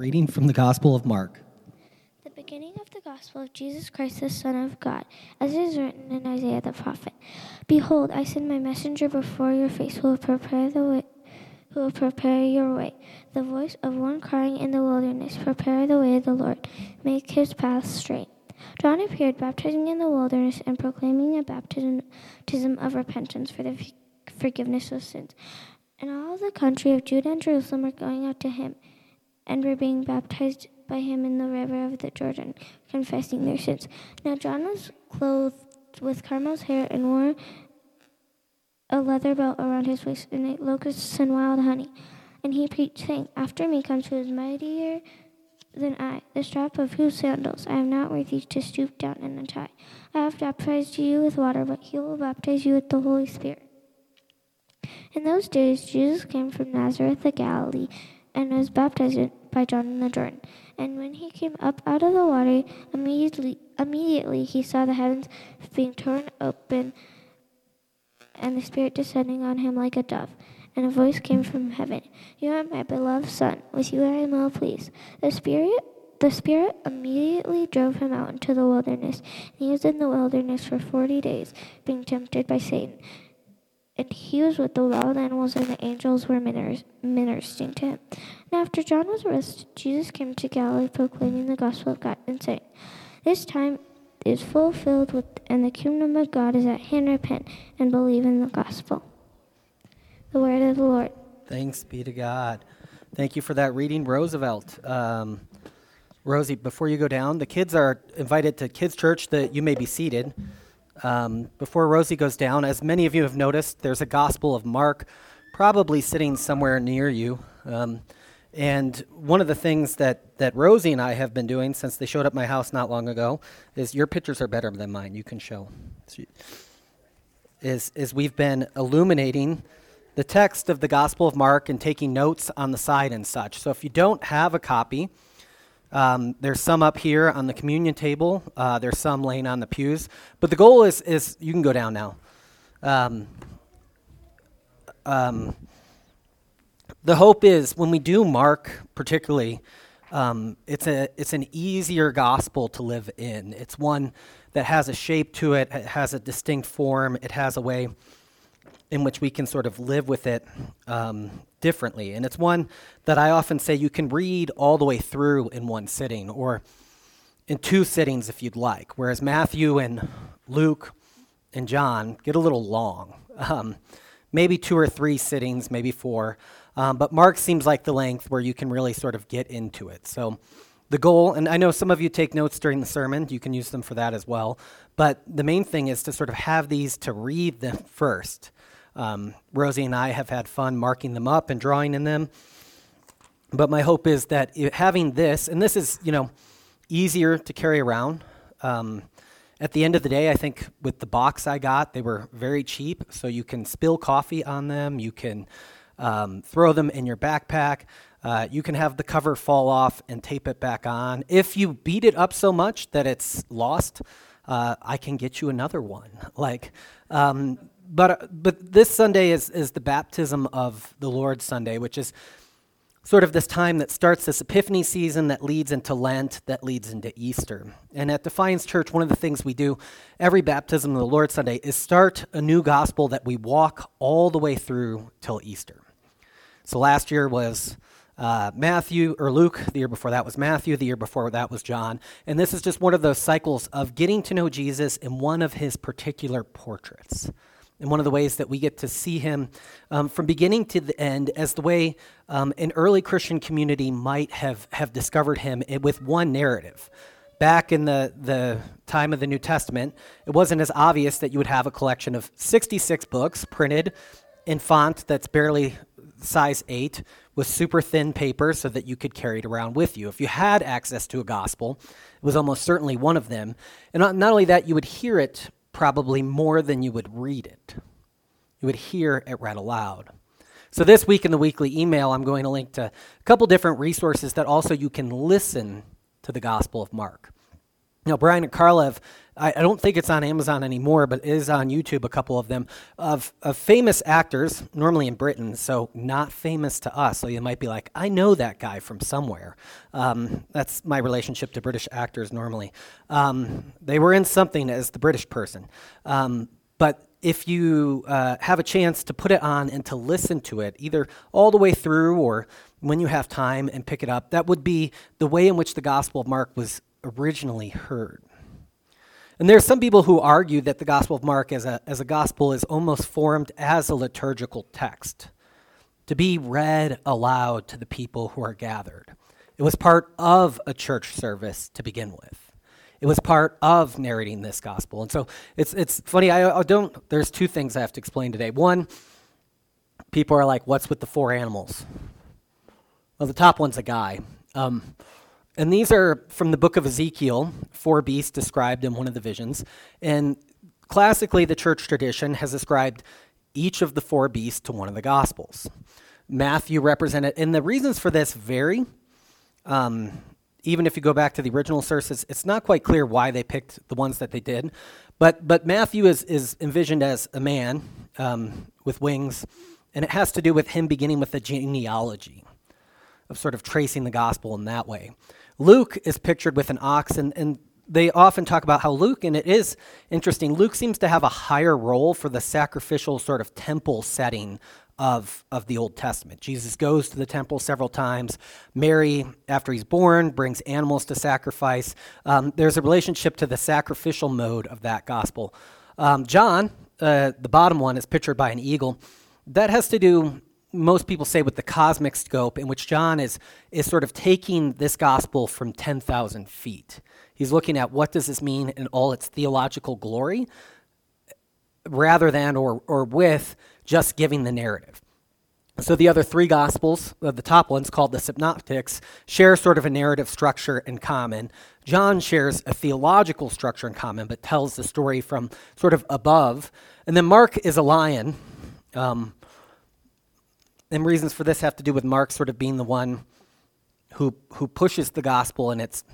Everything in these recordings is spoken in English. reading from the Gospel of Mark. The beginning of the Gospel of Jesus Christ, the Son of God, as it is written in Isaiah the prophet. Behold, I send my messenger before your face, who will prepare your way. The voice of one crying in the wilderness, prepare the way of the Lord, make his path straight. John appeared, baptizing in the wilderness and proclaiming a baptism of repentance for the forgiveness of sins. And all the country of Judah and Jerusalem are going out to him and were being baptized by him in the river of the Jordan, confessing their sins. Now John was clothed with Carmel's hair and wore a leather belt around his waist and ate locusts and wild honey. And he preached, saying, After me comes who is mightier than I, the strap of whose sandals I am not worthy to stoop down and untie. I have baptized you with water, but he will baptize you with the Holy Spirit. In those days, Jesus came from Nazareth of Galilee and was baptized by John in the Jordan. And when he came up out of the water, immediately he saw the heavens being torn open and the Spirit descending on him like a dove. And a voice came from heaven, You are my beloved Son, with you I am well pleased. The Spirit immediately drove him out into the wilderness, and he was in the wilderness for 40 days, being tempted by Satan. And he was with the wild animals, and the angels were ministering to him. Now after John was arrested, Jesus came to Galilee, proclaiming the gospel of God, and saying, This time is fulfilled, and the kingdom of God is at hand. Repent and believe in the gospel. The word of the Lord. Thanks be to God. Thank you for that reading, Roosevelt. Rosie, before you go down, the kids are invited to Kids Church. That you may be seated. Before Rosie goes down, as many of you have noticed, there's a Gospel of Mark probably sitting somewhere near you. And one of the things that Rosie and I have been doing since they showed up at my house not long ago is your pictures are better than mine. You can show. Is we've been illuminating the text of the Gospel of Mark and taking notes on the side and such. So if you don't have a copy, there's some up here on the communion table. There's some laying on the pews. But the goal is you can go down now. The hope is when we do Mark particularly, it's an easier gospel to live in. It's one that has a shape to it. It has a distinct form. It has a way in which we can sort of live with it differently. And it's one that I often say you can read all the way through in one sitting or in two sittings if you'd like, whereas Matthew and Luke and John get a little long, maybe two or three sittings, maybe four. But Mark seems like the length where you can really sort of get into it. So the goal, and I know some of you take notes during the sermon, you can use them for that as well, but the main thing is to sort of have these to read them first. Rosie and I have had fun marking them up and drawing in them, but my hope is that having this, and this is, easier to carry around. At the end of the day, I think with the box I got, they were very cheap, so you can spill coffee on them, you can throw them in your backpack, you can have the cover fall off and tape it back on. If you beat it up so much that it's lost, I can get you another one. But this Sunday is the baptism of the Lord Sunday, which is sort of this time that starts this Epiphany season that leads into Lent, that leads into Easter. And at Defiance Church, one of the things we do every baptism of the Lord Sunday is start a new gospel that we walk all the way through till Easter. So last year was Matthew or Luke, the year before that was Matthew, the year before that was John. And this is just one of those cycles of getting to know Jesus in one of his particular portraits. And one of the ways that we get to see him from beginning to the end as the way an early Christian community might have discovered him with one narrative. Back in the time of the New Testament, it wasn't as obvious that you would have a collection of 66 books printed in font that's barely size 8 with super thin paper so that you could carry it around with you. If you had access to a gospel, it was almost certainly one of them. And not only that, you would hear it probably more than you would read it. You would hear it read aloud. So this week in the weekly email, I'm going to link to a couple different resources that also you can listen to the Gospel of Mark. Now, Brian and Carla, I don't think it's on Amazon anymore, but it is on YouTube, a couple of them, of famous actors, normally in Britain, so not famous to us. So you might be like, I know that guy from somewhere. That's my relationship to British actors normally. They were in something as the British person. But if you have a chance to put it on and to listen to it, either all the way through or when you have time and pick it up, that would be the way in which the Gospel of Mark was originally heard. And there are some people who argue that the Gospel of Mark as a gospel is almost formed as a liturgical text, to be read aloud to the people who are gathered. It was part of a church service to begin with. It was part of narrating this gospel. And so it's funny, there's two things I have to explain today. One, people are like, what's with the four animals? Well, the top one's a guy. And these are from the book of Ezekiel, four beasts described in one of the visions. And classically, the church tradition has ascribed each of the four beasts to one of the Gospels. Matthew represented, and the reasons for this vary. Even if you go back to the original sources, it's not quite clear why they picked the ones that they did. But Matthew is envisioned as a man with wings, and it has to do with him beginning with the genealogy of sort of tracing the gospel in that way. Luke is pictured with an ox, and they often talk about how Luke, and it is interesting, Luke seems to have a higher role for the sacrificial sort of temple setting of the Old Testament. Jesus goes to the temple several times. Mary, after he's born, brings animals to sacrifice. There's a relationship to the sacrificial mode of that gospel. John, the bottom one, is pictured by an eagle. That has to do, most people say, with the cosmic scope, in which John is sort of taking this gospel from 10,000 feet. He's looking at what does this mean in all its theological glory, rather than or with just giving the narrative. So the other three gospels, the top ones called the synoptics, share sort of a narrative structure in common. John shares a theological structure in common, but tells the story from sort of above. And then Mark is a lion. And reasons for this have to do with Mark sort of being the one who pushes the gospel in its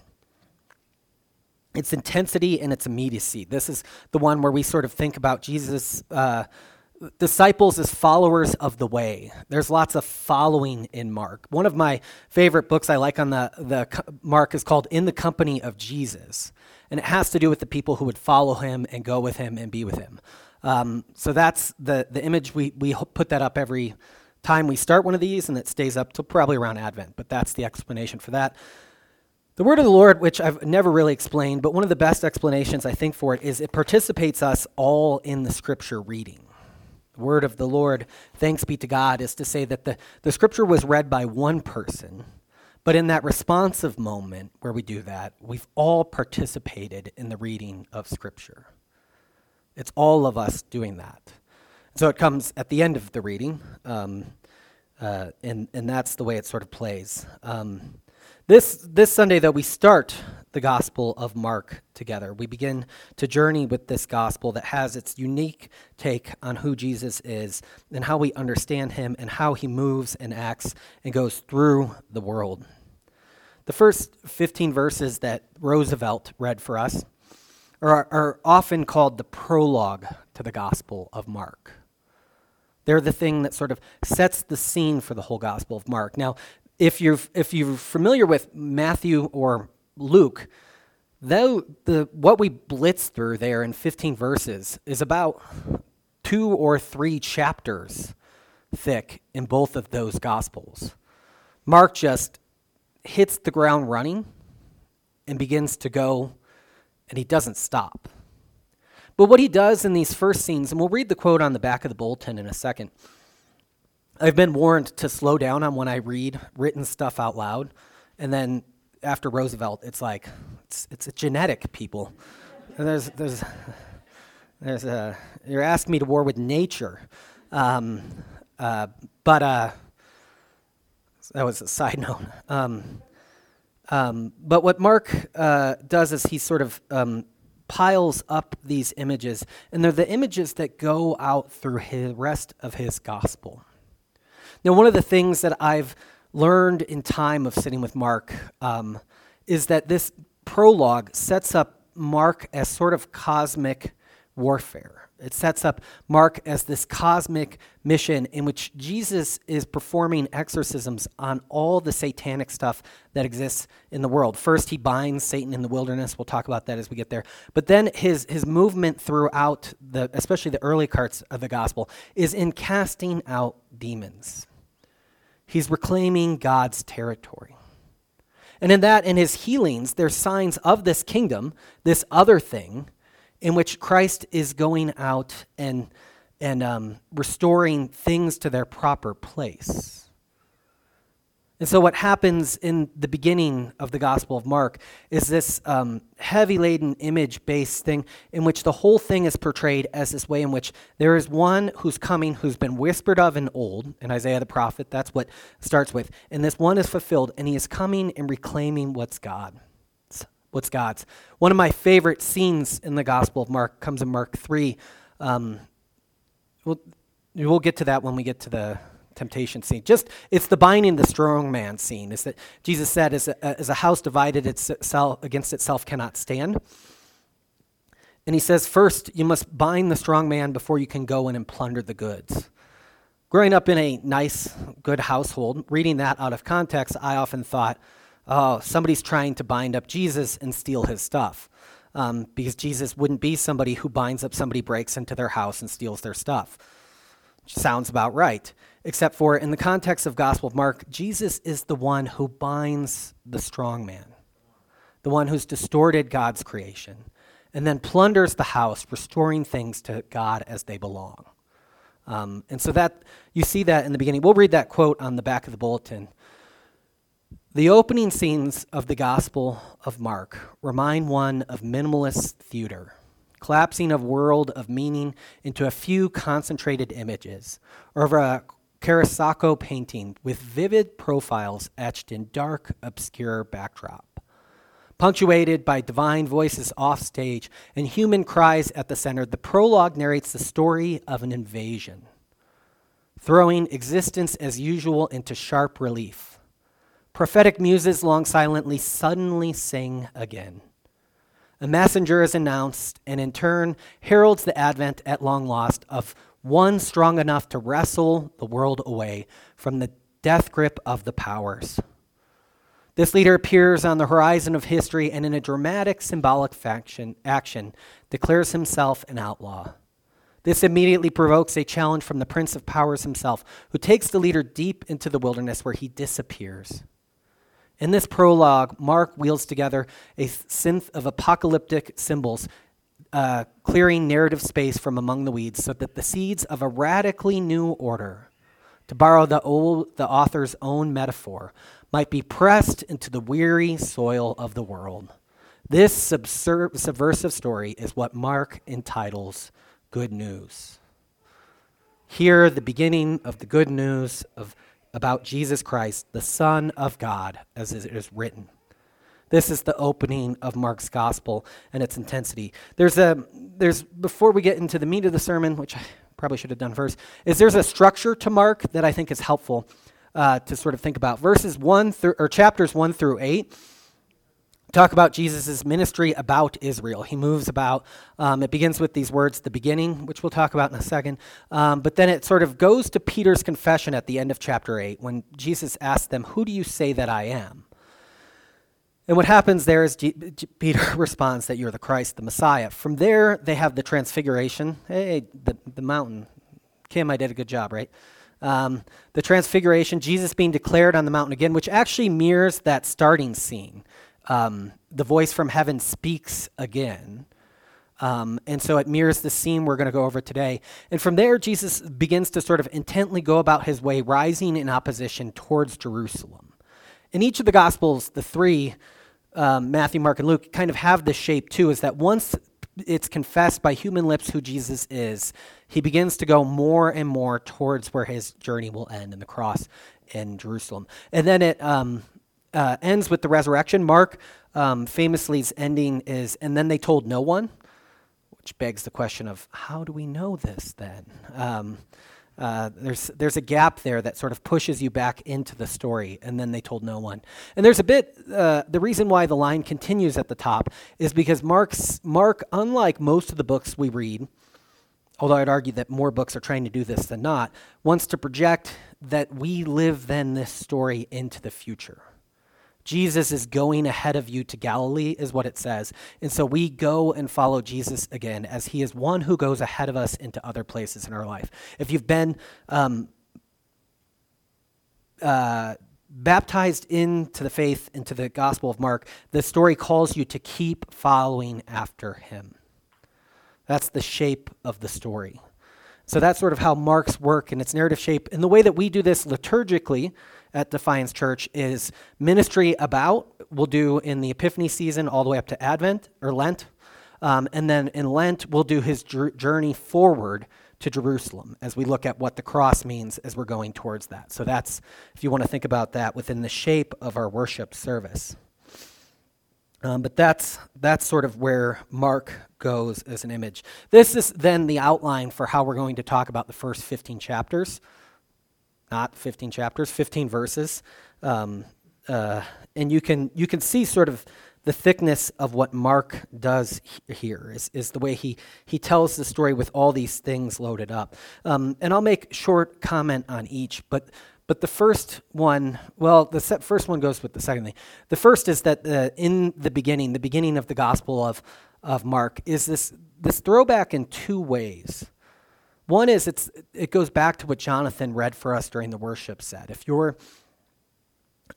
intensity and its immediacy. This is the one where we sort of think about Jesus' disciples as followers of the way. There's lots of following in Mark. One of my favorite books I like on the Mark is called In the Company of Jesus, and it has to do with the people who would follow him and go with him and be with him. So that's the image. We put that up every time we start one of these, and it stays up till probably around Advent, but that's the explanation for that. The word of the Lord, which I've never really explained, but one of the best explanations I think for it is it participates us all in the scripture reading. The word of the Lord, thanks be to God, is to say that the scripture was read by one person, but in that responsive moment where we do that, we've all participated in the reading of scripture. It's all of us doing that. So it comes at the end of the reading, and that's the way it sort of plays. This Sunday, though, we start the Gospel of Mark together. We begin to journey with this gospel that has its unique take on who Jesus is and how we understand him and how he moves and acts and goes through the world. The first 15 verses that Roosevelt read for us are often called the prologue to the Gospel of Mark. They're the thing that sort of sets the scene for the whole Gospel of Mark. Now, if you're familiar with Matthew or Luke, though what we blitz through there in 15 verses is about 2 or 3 chapters thick in both of those Gospels. Mark just hits the ground running and begins to go, and he doesn't stop. But what he does in these first scenes, and we'll read the quote on the back of the bulletin in a second. I've been warned to slow down on when I read written stuff out loud. And then after Roosevelt, it's like, it's a genetic, people. You're asking me to war with nature. That was a side note. But what Mark does is he sort of piles up these images, and they're the images that go out through the rest of his gospel. Now, one of the things that I've learned in time of sitting with Mark is that this prologue sets up Mark as sort of cosmic warfare. It sets up Mark as this cosmic mission in which Jesus is performing exorcisms on all the satanic stuff that exists in the world. First, he binds Satan in the wilderness. We'll talk about that as we get there. But then his movement throughout, especially the early parts of the gospel, is in casting out demons. He's reclaiming God's territory. And in that, in his healings, there's signs of this kingdom, this other thing, in which Christ is going out and restoring things to their proper place. And so what happens in the beginning of the Gospel of Mark is this heavy-laden image-based thing in which the whole thing is portrayed as this way in which there is one who's coming who's been whispered of in old, in Isaiah the prophet, that's what starts with, and this one is fulfilled, and he is coming and reclaiming what's God. What's God's. One of my favorite scenes in the Gospel of Mark comes in Mark 3. We'll get to that when we get to the temptation scene. Just, it's the binding the strong man scene. Is that Jesus said, as a house divided itself against itself cannot stand. And he says, first, you must bind the strong man before you can go in and plunder the goods. Growing up in a nice, good household, reading that out of context, I often thought, oh, somebody's trying to bind up Jesus and steal his stuff. Because Jesus wouldn't be somebody who binds up somebody, breaks into their house, and steals their stuff. Which sounds about right. Except for, in the context of Gospel of Mark, Jesus is the one who binds the strong man. The one who's distorted God's creation. And then plunders the house, restoring things to God as they belong. And so that you see that in the beginning. We'll read that quote on the back of the bulletin. The opening scenes of the Gospel of Mark remind one of minimalist theater, collapsing a world of meaning into a few concentrated images, or of a Caravaggio painting with vivid profiles etched in dark, obscure backdrop, punctuated by divine voices offstage and human cries at the center. The prologue narrates the story of an invasion, throwing existence as usual into sharp relief. Prophetic muses long silently suddenly sing again. A messenger is announced and in turn heralds the advent at long last of one strong enough to wrestle the world away from the death grip of the powers. This leader appears on the horizon of history and in a dramatic symbolic action declares himself an outlaw. This immediately provokes a challenge from the Prince of Powers himself, who takes the leader deep into the wilderness where he disappears. In this prologue, Mark wields together a synth of apocalyptic symbols, clearing narrative space from among the weeds so that the seeds of a radically new order, to borrow the author's own metaphor, might be pressed into the weary soil of the world. This subversive story is what Mark entitles Good News. Here, the beginning of the good news about Jesus Christ, the Son of God, as it is written. This is the opening of Mark's gospel and its intensity. There's before we get into the meat of the sermon, which I probably should have done first, is there's a structure to Mark that I think is helpful to sort of think about. Chapters 1 through 8 talk about Jesus' ministry about Israel. He moves about. It begins with these words, the beginning, which we'll talk about in a second. But then it sort of goes to Peter's confession at the end of chapter 8 when Jesus asks them, "Who do you say that I am?" And what happens there is Peter responds that you're the Christ, the Messiah. From there, they have the transfiguration. Hey, the mountain. Kim, I did a good job, right? The transfiguration, Jesus being declared on the mountain again, which actually mirrors that starting scene. The voice from heaven speaks again. And so it mirrors the scene we're going to go over today. And from there, Jesus begins to sort of intently go about his way, rising in opposition towards Jerusalem. In each of the Gospels, the three, Matthew, Mark, and Luke, kind of have this shape too, is that once it's confessed by human lips who Jesus is, he begins to go more and more towards where his journey will end in the cross in Jerusalem. And then it ends with the resurrection. Mark famously's ending is, and then they told no one, which begs the question of, how do we know this then? There's a gap there that sort of pushes you back into the story, and then they told no one. And there's a bit, the reason why the line continues at the top is because Mark, unlike most of the books we read, although I'd argue that more books are trying to do this than not, wants to project that we live then this story into the future. Jesus is going ahead of you to Galilee, is what it says. And so we go and follow Jesus again, as he is one who goes ahead of us into other places in our life. If you've been baptized into the faith, into the Gospel of Mark, the story calls you to keep following after him. That's the shape of the story. So that's sort of how Mark's work and its narrative shape, and the way that we do this liturgically at Defiance Church is ministry about, we'll do in the Epiphany season all the way up to Advent or Lent. And then in Lent, we'll do his journey forward to Jerusalem as we look at what the cross means as we're going towards that. So that's, if you want to think about that, within the shape of our worship service. But that's sort of where Mark goes as an image. This is then the outline for how we're going to talk about the first 15 chapters. Not 15 chapters, 15 verses, and you can see sort of the thickness of what Mark does here is the way he tells the story with all these things loaded up. And I'll make short comment on each, but the first one, first one goes with the second thing. The first is that in the beginning of the Gospel of Mark is this throwback in two ways. One is it goes back to what Jonathan read for us during the worship set. If you're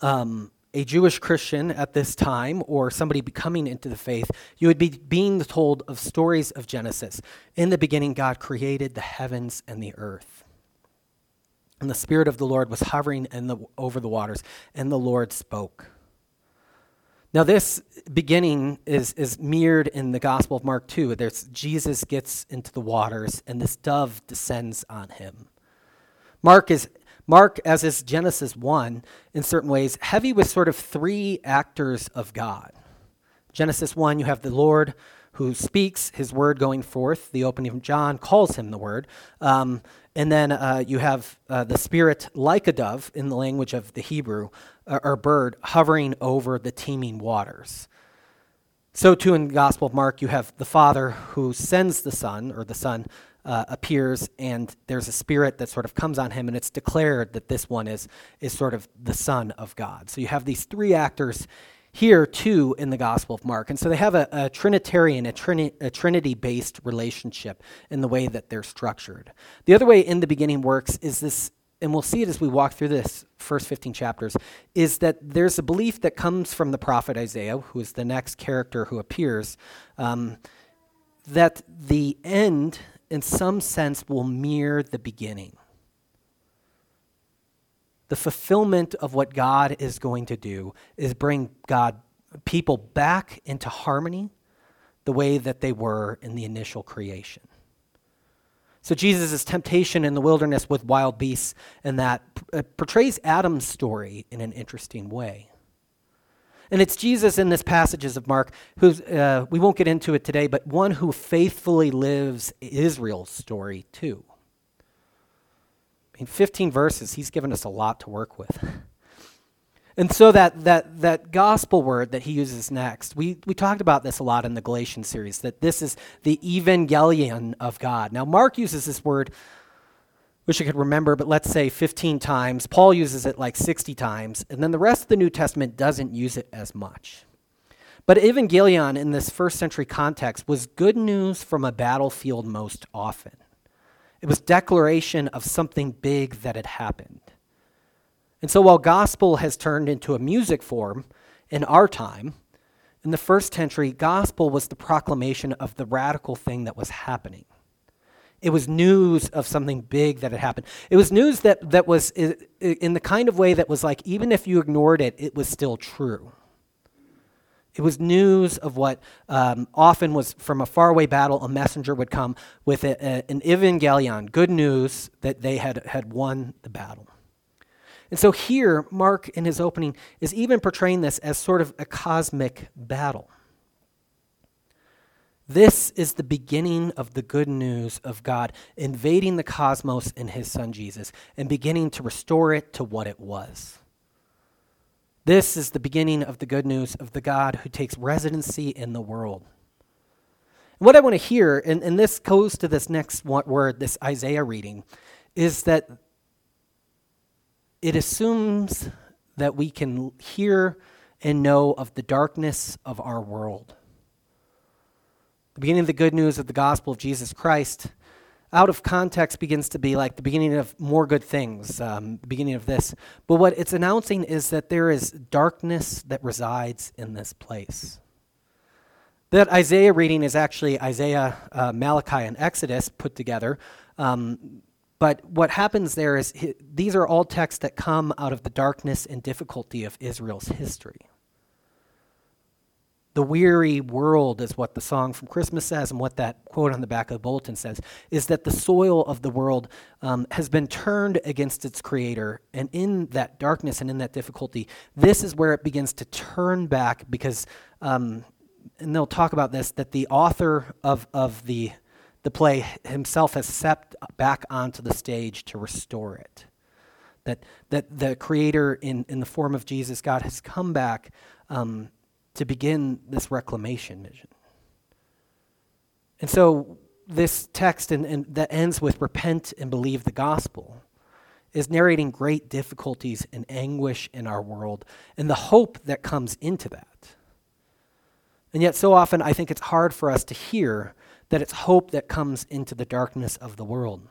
a Jewish Christian at this time or somebody becoming into the faith, you would be being told of stories of Genesis. In the beginning, God created the heavens and the earth. And the Spirit of the Lord was hovering over the waters, and the Lord spoke. Now this beginning is mirrored in the Gospel of Mark 2. There's Jesus gets into the waters and this dove descends on him. Mark, as is Genesis 1, in certain ways, heavy with sort of three actors of God. Genesis 1, you have the Lord who speaks his word going forth. The opening of John calls him the word. And then you have the Spirit like a dove in the language of the Hebrew, or bird, hovering over the teeming waters. So too in the Gospel of Mark, you have the Father who sends the Son, or the Son appears, and there's a Spirit that sort of comes on him, and it's declared that this one is sort of the Son of God. So you have these three actors here, too, in the Gospel of Mark. And so they have a Trinitarian, a Trinity-based relationship in the way that they're structured. The other way in the beginning works is this, and we'll see it as we walk through this first 15 chapters, is that there's a belief that comes from the prophet Isaiah, who is the next character who appears, that the end, in some sense, will mirror the beginning. The fulfillment of what God is going to do is bring people back into harmony the way that they were in the initial creation. So Jesus' temptation in the wilderness with wild beasts and that portrays Adam's story in an interesting way. And it's Jesus in this passages of Mark, who's we won't get into it today, but one who faithfully lives Israel's story too. In 15 verses, he's given us a lot to work with. And so that gospel word that he uses next, we talked about this a lot in the Galatians series, that this is the evangelion of God. Now, Mark uses this word, wish I could remember, but let's say 15 times. Paul uses it like 60 times. And then the rest of the New Testament doesn't use it as much. But evangelion in this first century context was good news from a battlefield most often. It was declaration of something big that had happened. And so while gospel has turned into a music form in our time, in the first century, gospel was the proclamation of the radical thing that was happening. It was news of something big that had happened. It was news that was in the kind of way that was like, even if you ignored it, it was still true. It was news of what often was from a faraway battle, a messenger would come with an evangelion, good news that they had won the battle. And so here, Mark, in his opening, is even portraying this as sort of a cosmic battle. This is the beginning of the good news of God invading the cosmos in his son Jesus and beginning to restore it to what it was. This is the beginning of the good news of the God who takes residency in the world. What I want to hear, and this goes to this next word, this Isaiah reading, is that it assumes that we can hear and know of the darkness of our world. The beginning of the good news of the gospel of Jesus Christ, out of context, begins to be like the beginning of more good things, the beginning of this. But what it's announcing is that there is darkness that resides in this place. That Isaiah reading is actually Isaiah, Malachi, and Exodus put together. But what happens there is these are all texts that come out of the darkness and difficulty of Israel's history. The weary world is what the song from Christmas says, and what that quote on the back of the bulletin says, is that the soil of the world has been turned against its creator, and in that darkness and in that difficulty, this is where it begins to turn back because... and they'll talk about this, that the author of the play himself has stepped back onto the stage to restore it. That the creator in the form of Jesus, God, has come back to begin this reclamation mission. And so this text and that ends with repent and believe the gospel is narrating great difficulties and anguish in our world and the hope that comes into that. And yet so often I think it's hard for us to hear that it's hope that comes into the darkness of the world.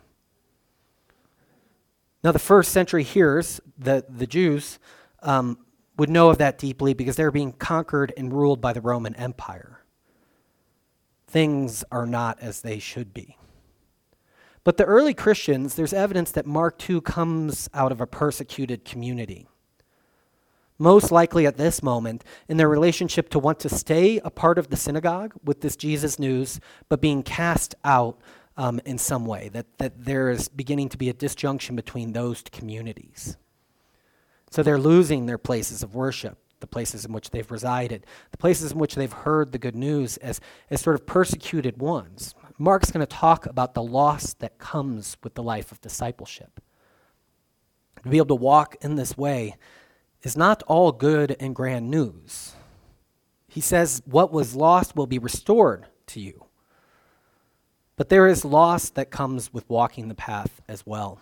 Now the first century hearers, the Jews, would know of that deeply because they're being conquered and ruled by the Roman Empire. Things are not as they should be. But the early Christians, there's evidence that Mark 2 comes out of a persecuted community. Most likely at this moment, in their relationship to want to stay a part of the synagogue with this Jesus news, but being cast out in some way, that there is beginning to be a disjunction between those communities. So they're losing their places of worship, the places in which they've resided, the places in which they've heard the good news as sort of persecuted ones. Mark's going to talk about the loss that comes with the life of discipleship. To be able to walk in this way is not all good and grand news. He says what was lost will be restored to you. But there is loss that comes with walking the path as well.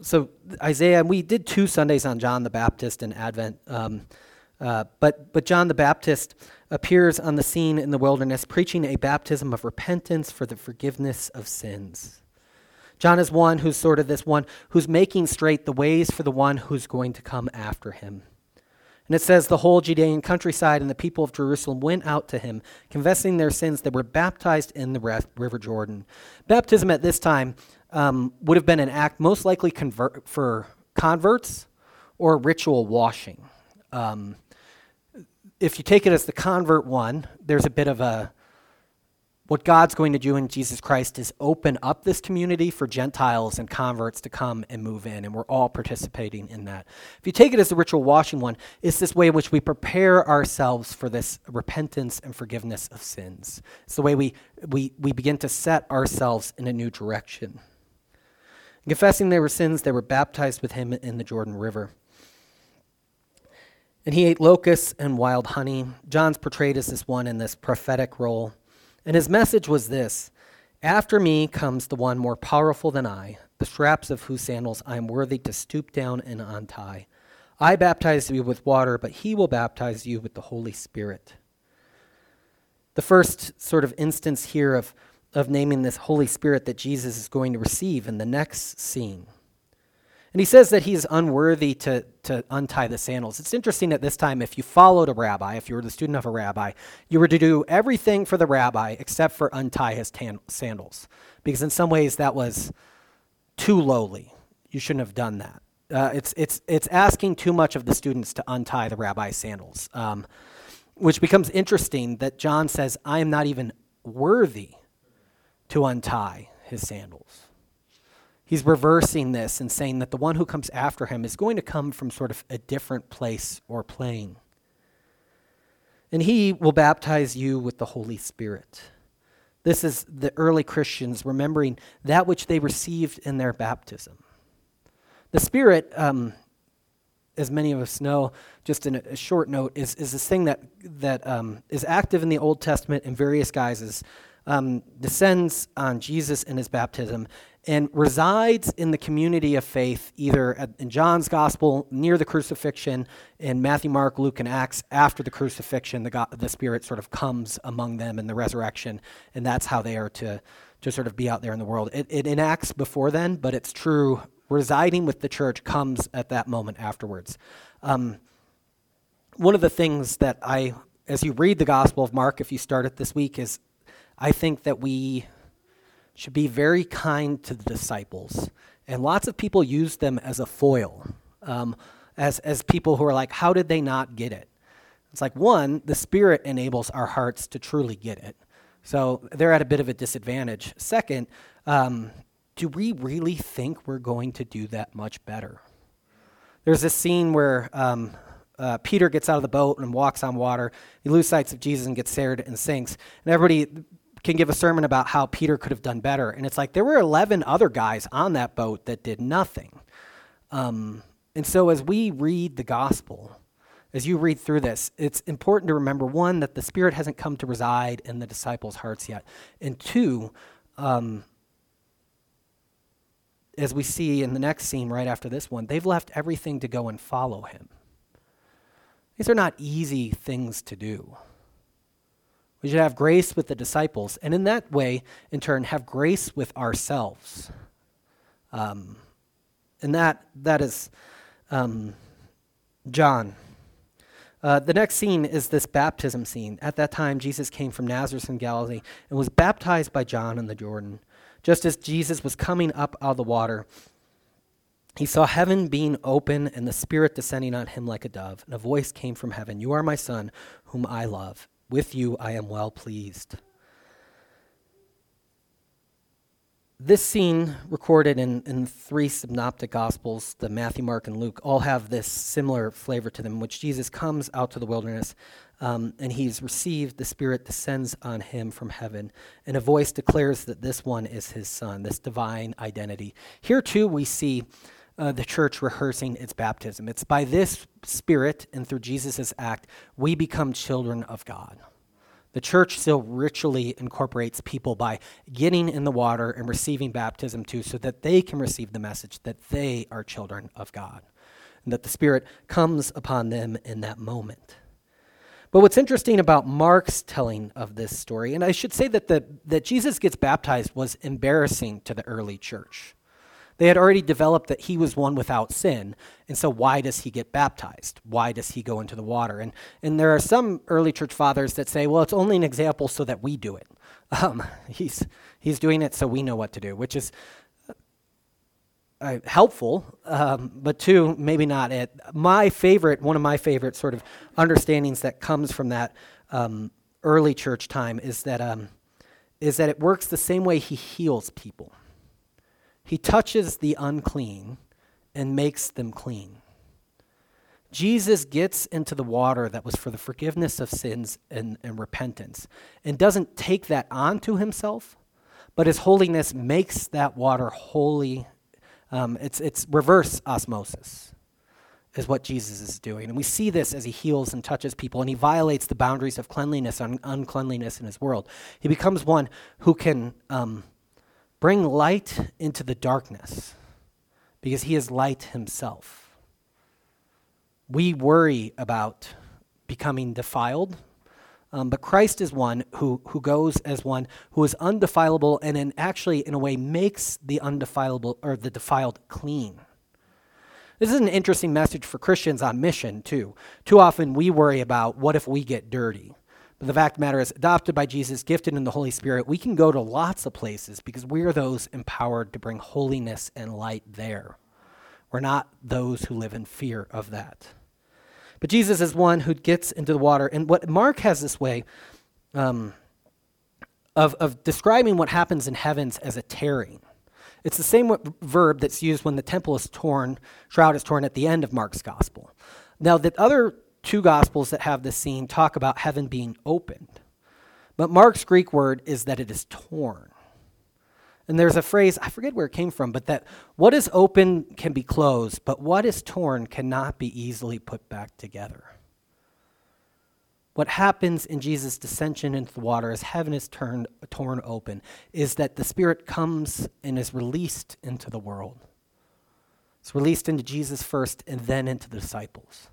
So Isaiah, we did 2 Sundays on John the Baptist in Advent, but John the Baptist appears on the scene in the wilderness preaching a baptism of repentance for the forgiveness of sins. John is one who's sort of this one who's making straight the ways for the one who's going to come after him. And it says, the whole Judean countryside and the people of Jerusalem went out to him, confessing their sins. They were baptized in the river Jordan. Baptism at this time would have been an act most likely for converts or ritual washing. If you take it as the convert one, there's a bit of a... What God's going to do in Jesus Christ is open up this community for Gentiles and converts to come and move in, and we're all participating in that. If you take it as the ritual washing one, it's this way in which we prepare ourselves for this repentance and forgiveness of sins. It's the way we begin to set ourselves in a new direction. And confessing their sins, they were baptized with him in the Jordan River. And he ate locusts and wild honey. John's portrayed as this one in this prophetic role. And his message was this: after me comes the one more powerful than I, the straps of whose sandals I am worthy to stoop down and untie. I baptize you with water, but he will baptize you with the Holy Spirit. The first sort of instance here of naming this Holy Spirit that Jesus is going to receive in the next scene. And he says that he is unworthy to untie the sandals. It's interesting at this time, if you followed a rabbi, if you were the student of a rabbi, you were to do everything for the rabbi except for untie his sandals. Because in some ways that was too lowly. You shouldn't have done that. It's asking too much of the students to untie the rabbi's sandals, which becomes interesting that John says, I am not even worthy to untie his sandals. He's reversing this and saying that the one who comes after him is going to come from sort of a different place or plane. And he will baptize you with the Holy Spirit. This is the early Christians remembering that which they received in their baptism. The Spirit, as many of us know, just in a short note, is this thing that is active in the Old Testament in various guises, descends on Jesus in his baptism, and resides in the community of faith, either in John's gospel, near the crucifixion, in Matthew, Mark, Luke, and Acts. After the crucifixion, the Spirit sort of comes among them in the resurrection, and that's how they are to sort of be out there in the world. It enacts before then, but it's true. Residing with the church comes at that moment afterwards. One of the things that as you read the Gospel of Mark, if you start it this week, is I think that we should be very kind to the disciples. And lots of people use them as a foil, as people who are like, how did they not get it? It's like, one, the Spirit enables our hearts to truly get it. So they're at a bit of a disadvantage. Second, do we really think we're going to do that much better? There's this scene where Peter gets out of the boat and walks on water. He loses sight of Jesus and gets scared and sinks. And everybody can give a sermon about how Peter could have done better. And it's like there were 11 other guys on that boat that did nothing. And so as we read the gospel, as you read through this, it's important to remember, one, that the Spirit hasn't come to reside in the disciples' hearts yet. And two, as we see in the next scene right after this one, they've left everything to go and follow him. These are not easy things to do. We should have grace with the disciples, and in that way, in turn, have grace with ourselves. And that is John. The next scene is this baptism scene. At that time, Jesus came from Nazareth in Galilee and was baptized by John in the Jordan. Just as Jesus was coming up out of the water, he saw heaven being open and the Spirit descending on him like a dove, and a voice came from heaven, "You are my Son, whom I love. With you I am well pleased." This scene, recorded in three synoptic gospels, the Matthew, Mark, and Luke, all have this similar flavor to them, which Jesus comes out to the wilderness, and he's received, the Spirit descends on him from heaven, and a voice declares that this one is his Son, this divine identity. Here, too, we see the church rehearsing its baptism. It's by this Spirit and through Jesus' act, we become children of God. The church still ritually incorporates people by getting in the water and receiving baptism too, so that they can receive the message that they are children of God and that the Spirit comes upon them in that moment. But what's interesting about Mark's telling of this story, and I should say that that Jesus gets baptized was embarrassing to the early church. They had already developed that he was one without sin, and so why does he get baptized? Why does he go into the water? And there are some early church fathers that say, well, it's only an example so that we do it. He's doing it so we know what to do, which is helpful, but two, maybe not it. One of my favorite sort of understandings that comes from that early church time is that it works the same way he heals people. He touches the unclean and makes them clean. Jesus gets into the water that was for the forgiveness of sins and repentance, and doesn't take that onto himself, but his holiness makes that water holy. It's reverse osmosis is what Jesus is doing. And we see this as he heals and touches people, and he violates the boundaries of cleanliness and uncleanliness in his world. He becomes one who can bring light into the darkness, because he is light himself. We worry about becoming defiled, but Christ is one who goes as one who is undefilable and in a way makes the undefilable or the defiled clean. This is an interesting message for Christians on mission too. Too often we worry about what if we get dirty. The fact of the matter is, adopted by Jesus, gifted in the Holy Spirit, we can go to lots of places because we are those empowered to bring holiness and light there. We're not those who live in fear of that. But Jesus is one who gets into the water. And what Mark has this way of describing what happens in heavens as a tearing. It's the same verb that's used when the temple is torn, shroud is torn at the end of Mark's gospel. Now, the other two Gospels that have this scene talk about heaven being opened. But Mark's Greek word is that it is torn. And there's a phrase, I forget where it came from, but that what is open can be closed, but what is torn cannot be easily put back together. What happens in Jesus' descension into the water as heaven is torn open is that the Spirit comes and is released into the world. It's released into Jesus first and then into the disciples.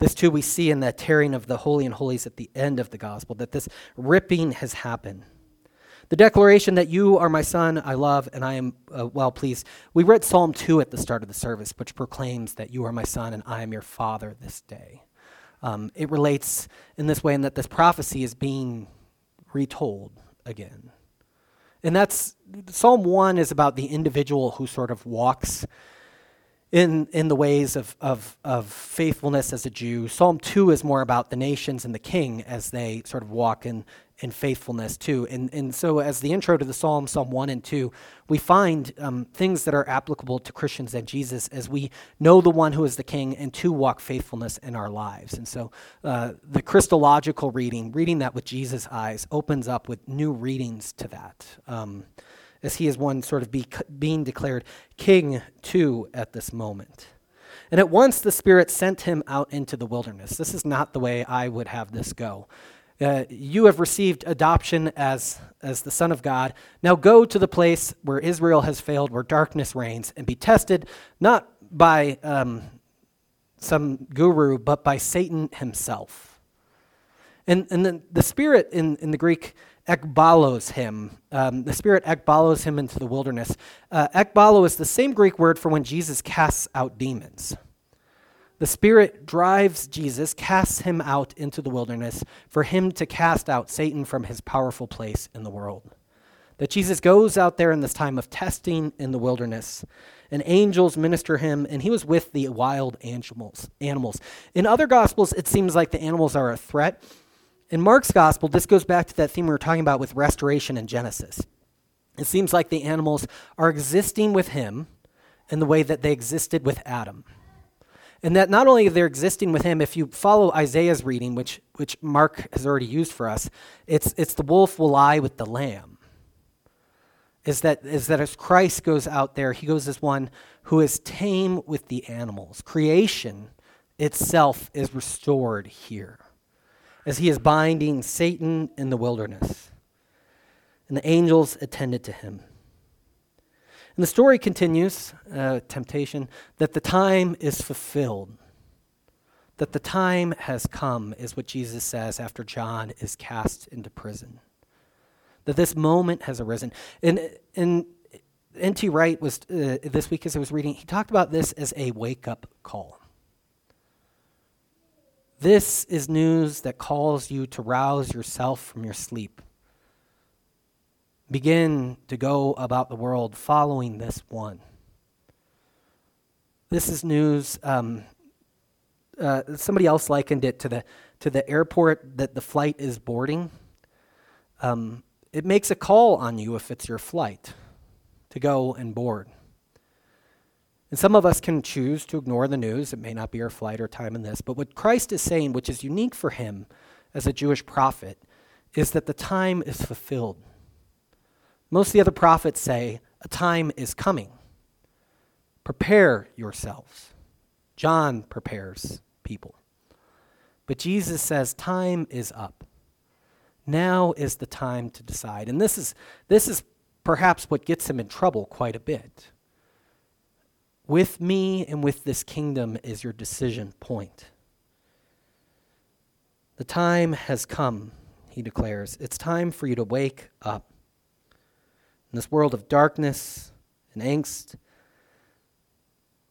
This too we see in the tearing of the Holy and Holies at the end of the gospel, that this ripping has happened. The declaration that you are my son, I love, and I am well pleased. We read Psalm 2 at the start of the service, which proclaims that you are my son and I am your father this day. It relates in this way in that this prophecy is being retold again. And that's, Psalm 1 is about the individual who sort of walks in the ways of faithfulness as a Jew. Psalm 2 is more about the nations and the king as they sort of walk in faithfulness too. And so as the intro to the Psalm, Psalm 1 and 2, we find things that are applicable to Christians and Jesus as we know the one who is the king and to walk faithfulness in our lives. And so the Christological reading that with Jesus' eyes, opens up with new readings to that. As he is one sort of being declared king too at this moment. And at once the Spirit sent him out into the wilderness. This is not the way I would have this go. You have received adoption as the Son of God. Now go to the place where Israel has failed, where darkness reigns, and be tested not by some guru, but by Satan himself. And then the Spirit in the Greek ekbalos him. The Spirit ekbalos him into the wilderness. Ekbalo is the same Greek word for when Jesus casts out demons. The Spirit drives Jesus, casts him out into the wilderness for him to cast out Satan from his powerful place in the world. That Jesus goes out there in this time of testing in the wilderness, and angels minister him, and he was with the wild animals. In other Gospels, it seems like the animals are a threat. In Mark's Gospel, this goes back to that theme we were talking about with restoration in Genesis. It seems like the animals are existing with him in the way that they existed with Adam. And that not only they're existing with him, if you follow Isaiah's reading, which Mark has already used for us, it's the wolf will lie with the lamb. Is that as Christ goes out there, he goes as one who is tame with the animals. Creation itself is restored here as he is binding Satan in the wilderness. And the angels attended to him. And the story continues, temptation, that the time is fulfilled, that the time has come, is what Jesus says after John is cast into prison, that this moment has arisen. And N.T. Wright was, this week as I was reading, he talked about this as a wake-up call. This is news that calls you to rouse yourself from your sleep. Begin to go about the world following this one. This is news. Somebody else likened it to the airport that the flight is boarding. It makes a call on you if it's your flight to go and board. And some of us can choose to ignore the news. It may not be our flight or time in this. But what Christ is saying, which is unique for him as a Jewish prophet, is that the time is fulfilled. Most of the other prophets say, a time is coming. Prepare yourselves. John prepares people. But Jesus says, time is up. Now is the time to decide. And this is perhaps what gets him in trouble quite a bit. With me and with this kingdom is your decision point. The time has come, he declares. It's time for you to wake up. In this world of darkness and angst,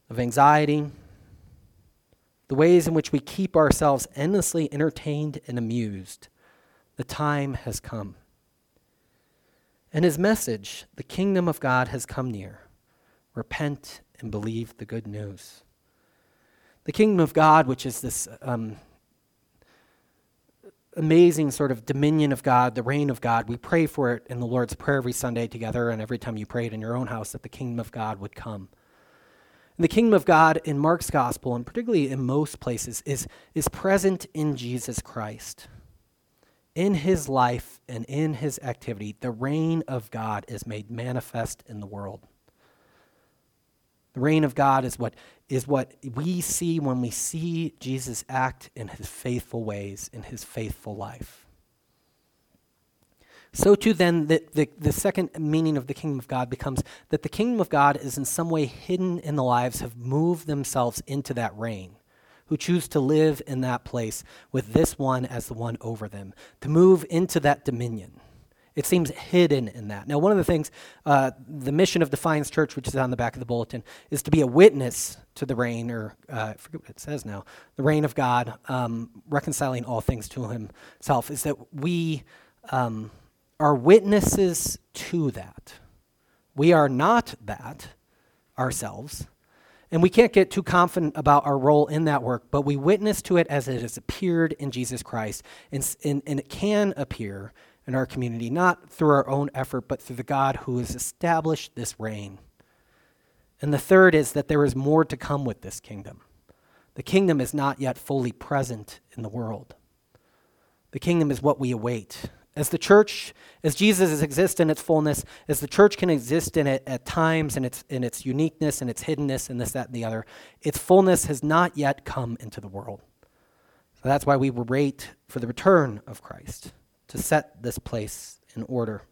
of anxiety, the ways in which we keep ourselves endlessly entertained and amused, the time has come. And his message, the kingdom of God has come near. Repent and believe the good news. The kingdom of God, which is this amazing sort of dominion of God, the reign of God. We pray for it in the Lord's Prayer every Sunday together, and every time you pray it in your own house, that the kingdom of God would come. The kingdom of God in Mark's gospel, and particularly in most places, is present in Jesus Christ. In his life and in his activity, the reign of God is made manifest in the world. The reign of God is what we see when we see Jesus act in his faithful ways, in his faithful life. So too then, the second meaning of the kingdom of God becomes that the kingdom of God is in some way hidden in the lives of moved themselves into that reign, who choose to live in that place with this one as the one over them, to move into that dominion. It seems hidden in that. Now, one of the things, the mission of Defiance Church, which is on the back of the bulletin, is to be a witness to the reign, or I forget what it says now, the reign of God, reconciling all things to himself, is that we are witnesses to that. We are not that ourselves. And we can't get too confident about our role in that work, but we witness to it as it has appeared in Jesus Christ. And it can appear in our community, not through our own effort, but through the God who has established this reign. And the third is that there is more to come with this kingdom. The kingdom is not yet fully present in the world. The kingdom is what we await. As the church, as Jesus exists in its fullness, as the church can exist in it at times in its uniqueness and its hiddenness and this, that, and the other, its fullness has not yet come into the world. So that's why we will wait for the return of Christ to set this place in order.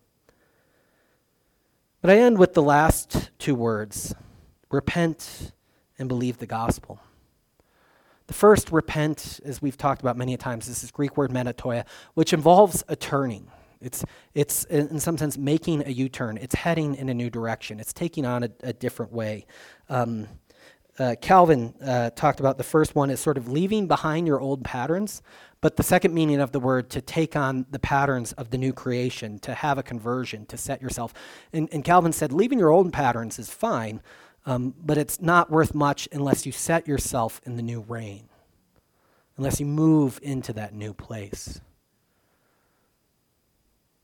But I end with the last two words, repent and believe the gospel. The first, repent, as we've talked about many times, this is Greek word metanoia, which involves a turning. It's in some sense making a U-turn. It's heading in a new direction. It's taking on a different way. Calvin talked about the first one as sort of leaving behind your old patterns, but the second meaning of the word, to take on the patterns of the new creation, to have a conversion, to set yourself. And Calvin said, leaving your old patterns is fine, but it's not worth much unless you set yourself in the new reign, unless you move into that new place.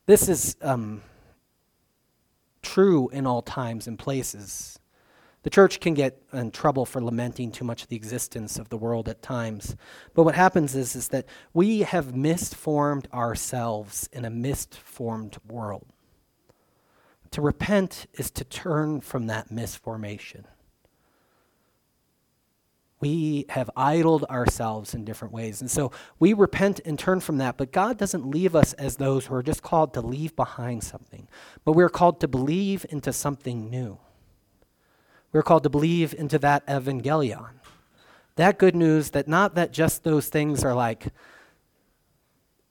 This is true in all times and places. The church can get in trouble for lamenting too much the existence of the world at times. But what happens is that we have misformed ourselves in a misformed world. To repent is to turn from that misformation. We have idled ourselves in different ways. And so we repent and turn from that, but God doesn't leave us as those who are just called to leave behind something. But we're called to believe into something new. We're called to believe into that evangelion, that good news that not that just those things are like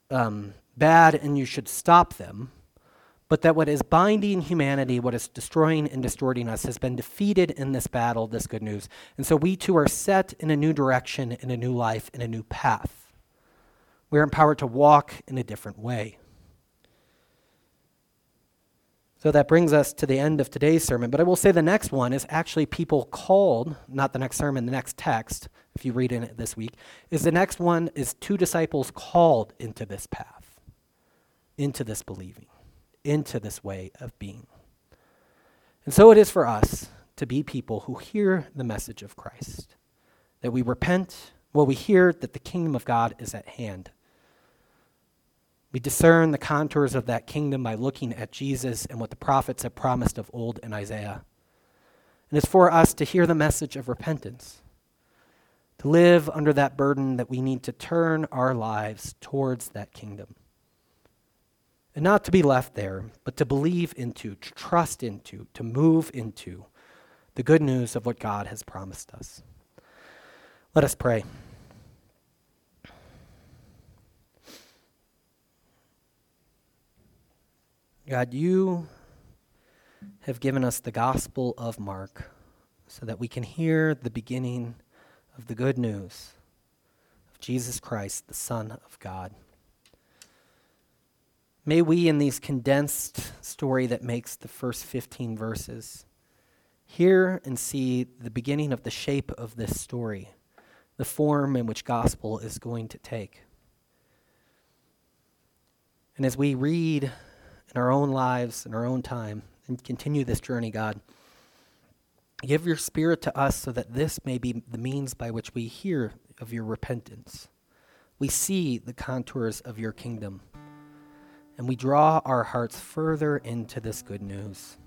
bad and you should stop them, but that what is binding humanity, what is destroying and distorting us, has been defeated in this battle, this good news. And so we too are set in a new direction, in a new life, in a new path. We are empowered to walk in a different way. So that brings us to the end of today's sermon. But I will say the next one is actually people called, not the next sermon, the next text, if you read in it this week, is the next one is two disciples called into this path, into this believing, into this way of being. And so it is for us to be people who hear the message of Christ, that we repent, well, we hear that the kingdom of God is at hand. We discern the contours of that kingdom by looking at Jesus and what the prophets have promised of old in Isaiah. And it's for us to hear the message of repentance, to live under that burden that we need to turn our lives towards that kingdom. And not to be left there, but to believe into, to trust into, to move into the good news of what God has promised us. Let us pray. God, you have given us the Gospel of Mark so that we can hear the beginning of the good news of Jesus Christ, the Son of God. May we, in this condensed story that makes the first 15 verses, hear and see the beginning of the shape of this story, the form in which gospel is going to take. And as we read in our own lives, in our own time, and continue this journey, God, Give your Spirit to us so that this may be the means by which we hear of your repentance. We see the contours of your kingdom, and we draw our hearts further into this good news.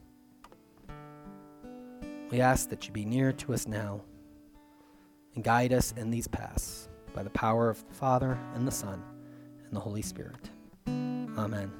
We ask that you be near to us now and guide us in these paths by the power of the Father and the Son and the Holy Spirit. Amen.